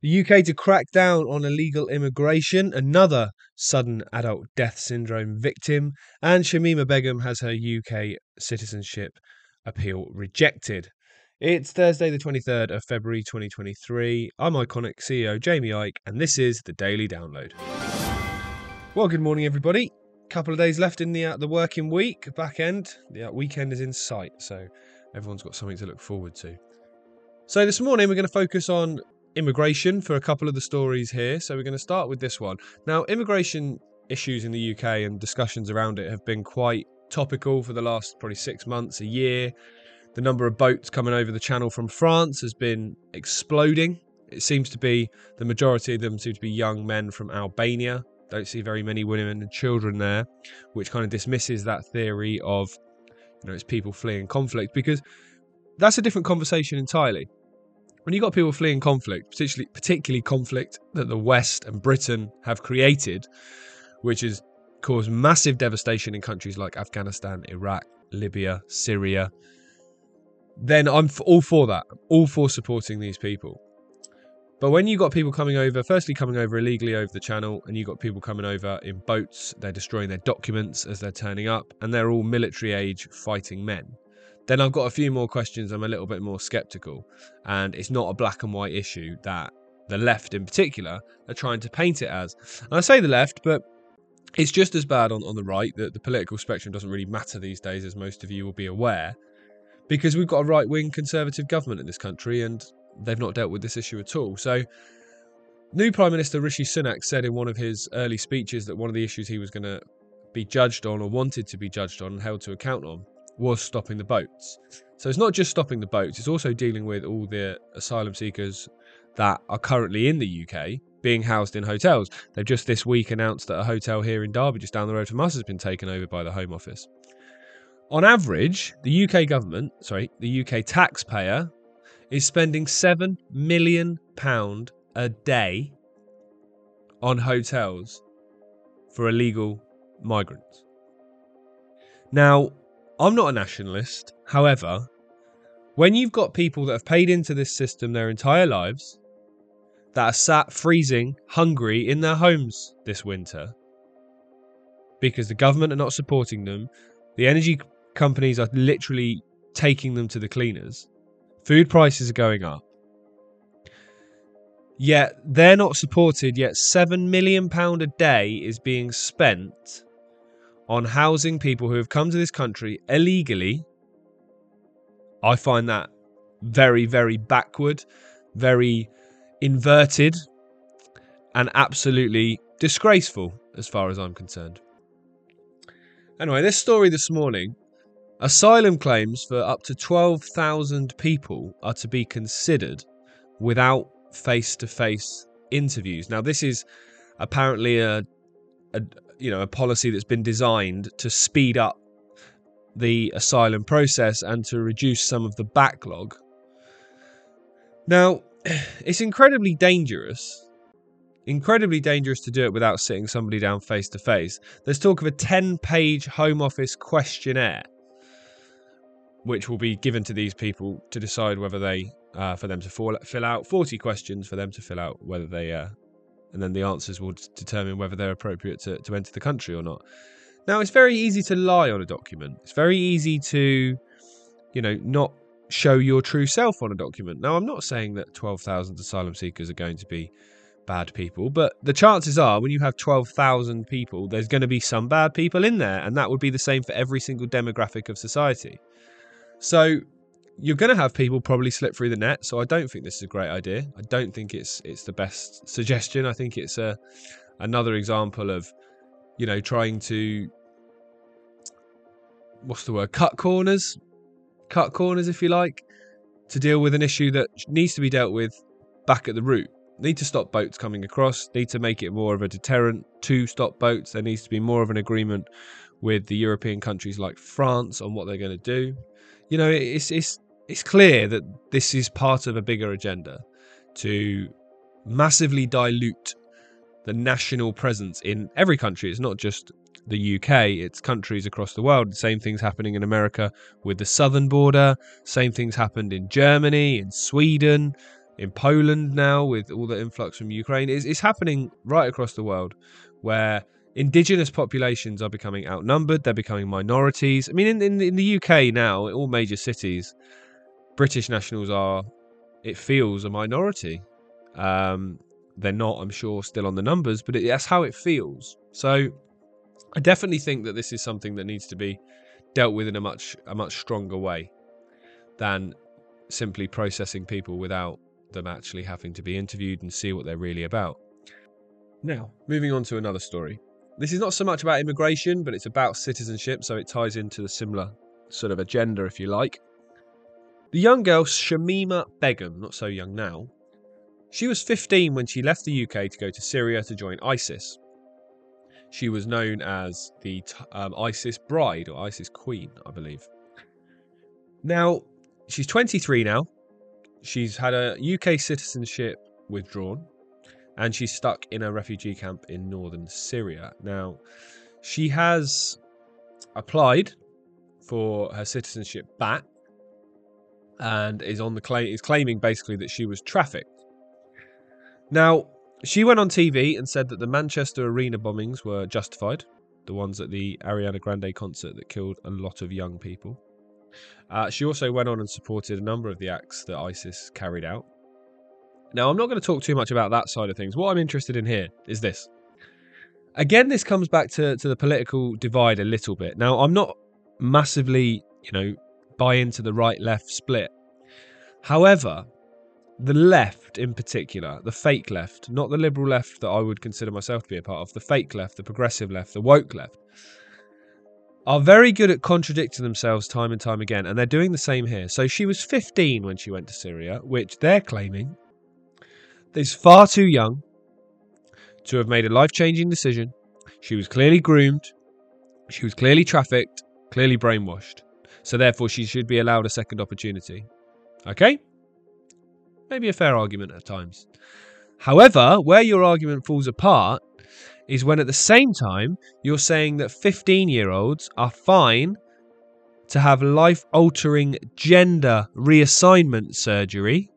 The UK to crack down on illegal immigration, another sudden adult death syndrome victim, and Shamima Begum has her UK citizenship appeal rejected. It's Thursday the 23rd of February 2023. I'm Ickonic CEO Jamie Icke, and this is the Daily Download. Well, good morning everybody. Couple of days left in the working week, back end. The weekend is in sight, so everyone's got something to look forward to. So this morning we're going to focus on immigration for a couple of the stories here. So we're going to start with this one. Now, immigration issues in the UK and discussions around it have been quite topical for the last probably 6 months, a year. The number of boats coming over the channel from France has been exploding. It seems to be the majority of them seem to be young men from Albania. Don't see very many women and children there, which kind of dismisses that theory of, you know, it's people fleeing conflict, because that's a different conversation entirely. When you've got people fleeing conflict, particularly conflict that the West and Britain have created, which has caused massive devastation in countries like Afghanistan, Iraq, Libya, Syria, then I'm all for that. I'm all for supporting these people. But when you've got people coming over, firstly coming over illegally over the channel, and you've got people coming over in boats, they're destroying their documents as they're turning up, and they're all military age fighting men, then I've got a few more questions. I'm a little bit more sceptical. And it's not a black and white issue that the left in particular are trying to paint it as. And I say the left, but it's just as bad on the right. That the political spectrum doesn't really matter these days, as most of you will be aware, because we've got a right-wing conservative government in this country, and they've not dealt with this issue at all. So new Prime Minister Rishi Sunak said in one of his early speeches that one of the issues he was going to be judged on, or wanted to be judged on and held to account on, was stopping the boats. So it's not just stopping the boats, it's also dealing with all the asylum seekers that are currently in the UK being housed in hotels. They've just this week announced that a hotel here in Derby, just down the road from us, has been taken over by the Home Office. On average, the UK government, the UK taxpayer, is spending £7 million a day on hotels for illegal migrants. Now, I'm not a nationalist. However, when you've got people that have paid into this system their entire lives, that are sat freezing, hungry in their homes this winter, because the government are not supporting them, the energy companies are literally taking them to the cleaners, food prices are going up, yet they're not supported, yet £7 million a day is being spent on housing people who have come to this country illegally. I find that very, very backward, very inverted, and absolutely disgraceful as far as I'm concerned. Anyway, this story this morning: asylum claims for up to 12,000 people are to be considered without face-to-face interviews. Now, this is apparently a policy that's been designed to speed up the asylum process and to reduce some of the backlog. Now, it's incredibly dangerous to do it without sitting somebody down face-to-face. There's talk of a 10-page Home Office questionnaire, which will be given to these people to decide whether they, for them to fill out 40 questions for them to fill out, whether they, and then the answers will determine whether they're appropriate to enter the country or not. Now, it's very easy to lie on a document. It's very easy to, not show your true self on a document. Now, I'm not saying that 12,000 asylum seekers are going to be bad people, but the chances are when you have 12,000 people, there's going to be some bad people in there, and that would be the same for every single demographic of society. So you're going to have people probably slip through the net. So I don't think this is a great idea. I don't think it's the best suggestion. I think it's another example of, trying to, cut corners, if you like, to deal with an issue that needs to be dealt with back at the root. Need to stop boats coming across, need to make it more of a deterrent to stop boats. There needs to be more of an agreement with the European countries like France on what they're going to do. It's clear that this is part of a bigger agenda to massively dilute the national presence in every country. It's not just the UK, it's countries across the world. The same thing's happening in America with the southern border. Same thing's happened in Germany, in Sweden, in Poland now with all the influx from Ukraine. It's happening right across the world where indigenous populations are becoming outnumbered. They're becoming minorities. I mean, in the UK now, in all major cities, British nationals are, it feels, a minority. They're not, I'm sure, still on the numbers, but that's how it feels. So I definitely think that this is something that needs to be dealt with in a much stronger way than simply processing people without them actually having to be interviewed and see what they're really about. Now, moving on to another story. This is not so much about immigration, but it's about citizenship, so it ties into the similar sort of agenda, if you like. The young girl, Shamima Begum, not so young now, she was 15 when she left the UK to go to Syria to join ISIS. She was known as the ISIS bride or ISIS queen, I believe. Now, she's 23 now. She's had a UK citizenship withdrawn and she's stuck in a refugee camp in northern Syria. Now, she has applied for her citizenship back and is claiming basically that she was trafficked. Now, she went on TV and said that the Manchester Arena bombings were justified, the ones at the Ariana Grande concert that killed a lot of young people. She also went on and supported a number of the acts that ISIS carried out. Now, I'm not going to talk too much about that side of things. What I'm interested in here is this. Again, this comes back to the political divide a little bit. Now, I'm not massively, buy into the right-left split. However, the left in particular, the fake left, not the liberal left that I would consider myself to be a part of, the fake left, the progressive left, the woke left, are very good at contradicting themselves time and time again, and they're doing the same here. So she was 15 when she went to Syria, which they're claiming is far too young to have made a life-changing decision. She was clearly groomed, she was clearly trafficked, clearly brainwashed. So therefore she should be allowed a second opportunity. Okay? Maybe a fair argument at times. However, where your argument falls apart is when at the same time you're saying that 15-year-olds are fine to have life-altering gender reassignment surgery,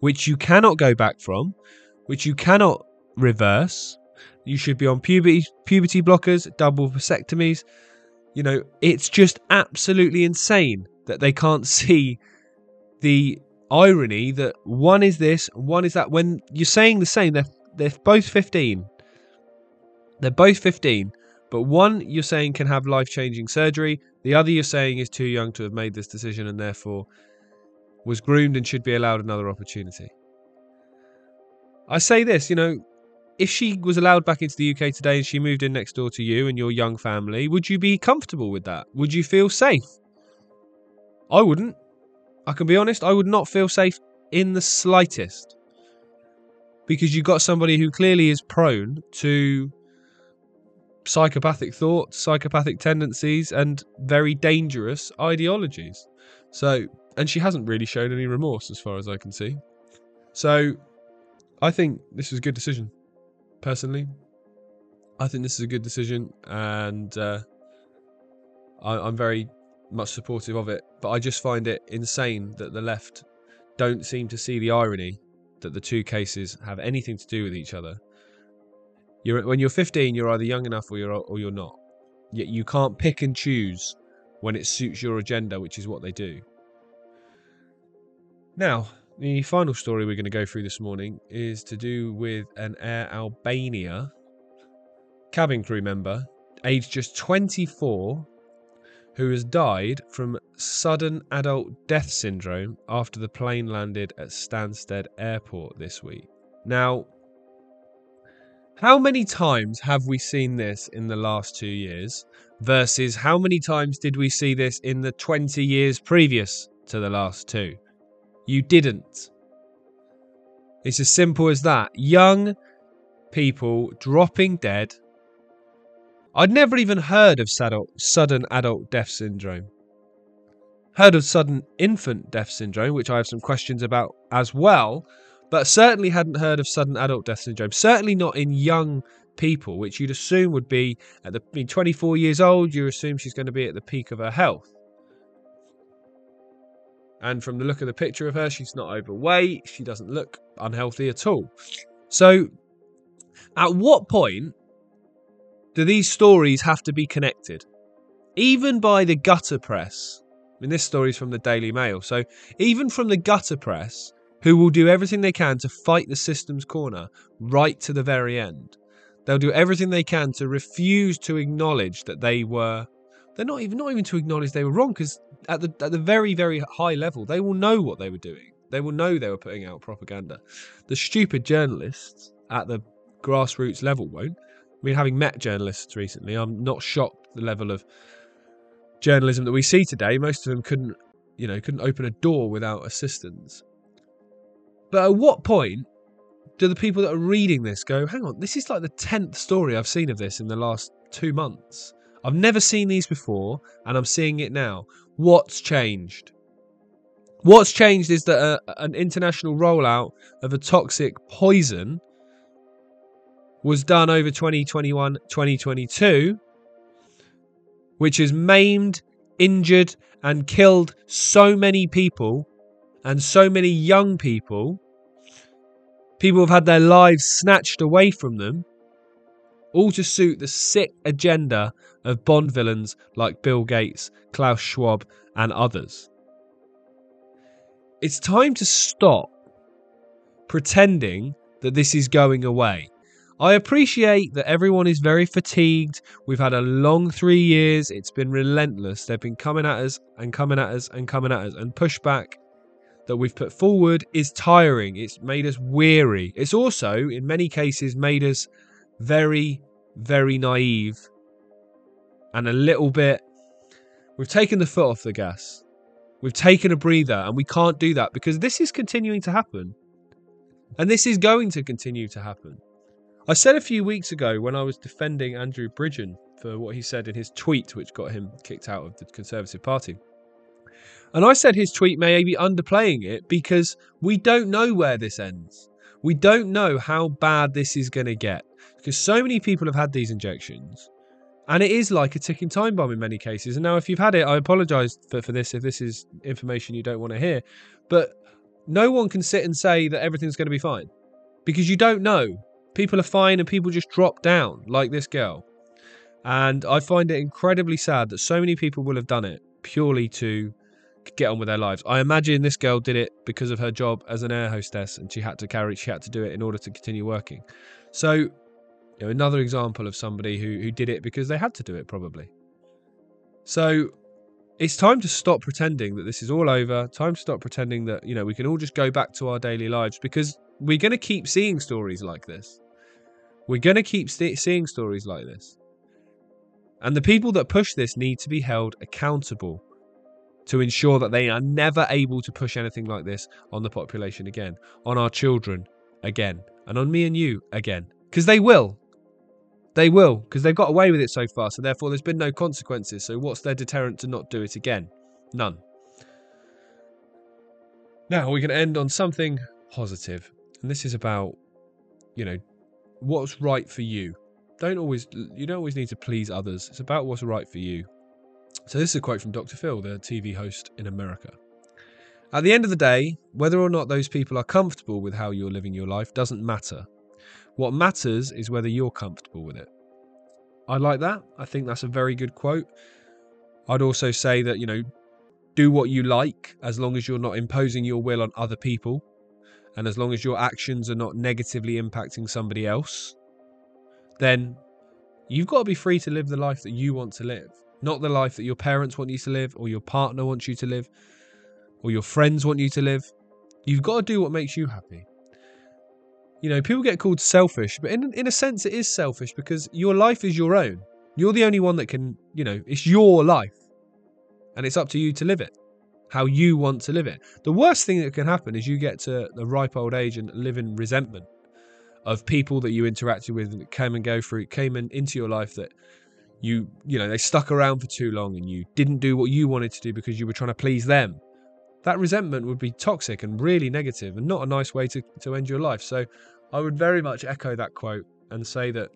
which you cannot go back from, which you cannot reverse. You should be on puberty blockers, double vasectomies. It's just absolutely insane that they can't see the irony that one is this, one is that. When you're saying the same, they're both 15. They're both 15, but one you're saying can have life-changing surgery, the other you're saying is too young to have made this decision and therefore was groomed and should be allowed another opportunity. I say this, if she was allowed back into the UK today and she moved in next door to you and your young family, would you be comfortable with that? Would you feel safe? I wouldn't. I can be honest, I would not feel safe in the slightest, because you've got somebody who clearly is prone to psychopathic thoughts, psychopathic tendencies, and very dangerous ideologies. So, and she hasn't really shown any remorse as far as I can see. So, I think this is a good decision. Personally, I think this is a good decision, and I'm very much supportive of it, but I just find it insane that the left don't seem to see the irony that the two cases have anything to do with each other. When you're 15, you're either young enough or you're not. Yet you can't pick and choose when it suits your agenda, which is what they do. Now, the final story we're going to go through this morning is to do with an Air Albania cabin crew member, aged just 24, who has died from sudden adult death syndrome after the plane landed at Stansted Airport this week. Now, how many times have we seen this in the last 2 years versus how many times did we see this in the 20 years previous to the last two? You didn't. It's as simple as that. Young people dropping dead. I'd never even heard of sudden adult death syndrome. Heard of sudden infant death syndrome, which I have some questions about as well, but certainly hadn't heard of sudden adult death syndrome. Certainly not in young people, which you'd assume would be at being 24 years old, you assume she's going to be at the peak of her health. And from the look of the picture of her, she's not overweight. She doesn't look unhealthy at all. So at what point do these stories have to be connected? Even by the gutter press. I mean, this story is from the Daily Mail. So even from the gutter press, who will do everything they can to fight the system's corner right to the very end. They'll do everything they can to refuse to acknowledge that they were... They're not even to acknowledge they were wrong, because at the very, very high level, they will know what they were doing. They will know they were putting out propaganda. The stupid journalists at the grassroots level won't. I mean, having met journalists recently, I'm not shocked the level of journalism that we see today. Most of them couldn't open a door without assistance. But at what point do the people that are reading this go, hang on, this is like the 10th story I've seen of this in the last 2 months. I've never seen these before, and I'm seeing it now. What's changed? What's changed is that an international rollout of a toxic poison was done over 2021, 2022, which has maimed, injured, and killed so many people, and so many young people. People have had their lives snatched away from them, all to suit the sick agenda of Bond villains like Bill Gates, Klaus Schwab, and others. It's time to stop pretending that this is going away. I appreciate that everyone is very fatigued. We've had a long 3 years. It's been relentless. They've been coming at us and coming at us and coming at us, and pushback that we've put forward is tiring. It's made us weary. It's also, in many cases, made us very, very naive. And a little bit, we've taken the foot off the gas. We've taken a breather, and we can't do that because this is continuing to happen. And this is going to continue to happen. I said a few weeks ago when I was defending Andrew Bridgen for what he said in his tweet, which got him kicked out of the Conservative Party. And I said his tweet may be underplaying it because we don't know where this ends. We don't know how bad this is going to get because so many people have had these injections and it is like a ticking time bomb in many cases. And now if you've had it, I apologise for this if this is information you don't want to hear. But no one can sit and say that everything's going to be fine because you don't know. People are fine and people just drop down like this girl. And I find it incredibly sad that so many people will have done it purely to get on with their lives. I imagine this girl did it because of her job as an air hostess and she had to do it in order to continue working. So, another example of somebody who did it because they had to do it probably. So it's time to stop pretending that this is all over. Time to stop pretending that, we can all just go back to our daily lives because we're going to keep seeing stories like this. We're going to keep seeing stories like this. And the people that push this need to be held accountable to ensure that they are never able to push anything like this on the population again, on our children again, and on me and you again. Because they will. They will, because they've got away with it so far, so therefore there's been no consequences. So what's their deterrent to not do it again? None. Now, we're going to end on something positive. And this is about, what's right for you. You don't always need to please others. It's about what's right for you. So this is a quote from Dr. Phil, the TV host in America. At the end of the day, whether or not those people are comfortable with how you're living your life doesn't matter. What matters is whether you're comfortable with it. I like that. I think that's a very good quote. I'd also say that, do what you like as long as you're not imposing your will on other people and as long as your actions are not negatively impacting somebody else, then you've got to be free to live the life that you want to live. Not the life that your parents want you to live or your partner wants you to live or your friends want you to live. You've got to do what makes you happy. People get called selfish, but in a sense it is selfish because your life is your own. You're the only one that can, it's your life and it's up to you to live it how you want to live it. The worst thing that can happen is you get to the ripe old age and live in resentment of people that you interacted with that came into your life that they stuck around for too long and you didn't do what you wanted to do because you were trying to please them. That resentment would be toxic and really negative and not a nice way to end your life. So I would very much echo that quote and say that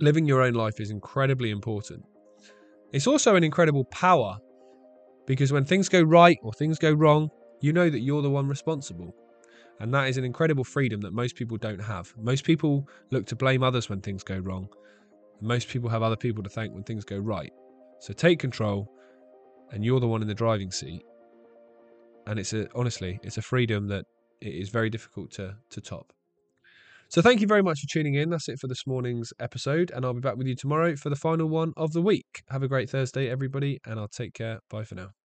living your own life is incredibly important. It's also an incredible power because when things go right or things go wrong, you know that you're the one responsible. And that is an incredible freedom that most people don't have. Most people look to blame others when things go wrong. And most people have other people to thank when things go right. So take control, and you're the one in the driving seat. And it's honestly, it's a freedom that it is very difficult to top. So thank you very much for tuning in. That's it for this morning's episode, and I'll be back with you tomorrow for the final one of the week. Have a great Thursday, everybody, and I'll take care. Bye for now.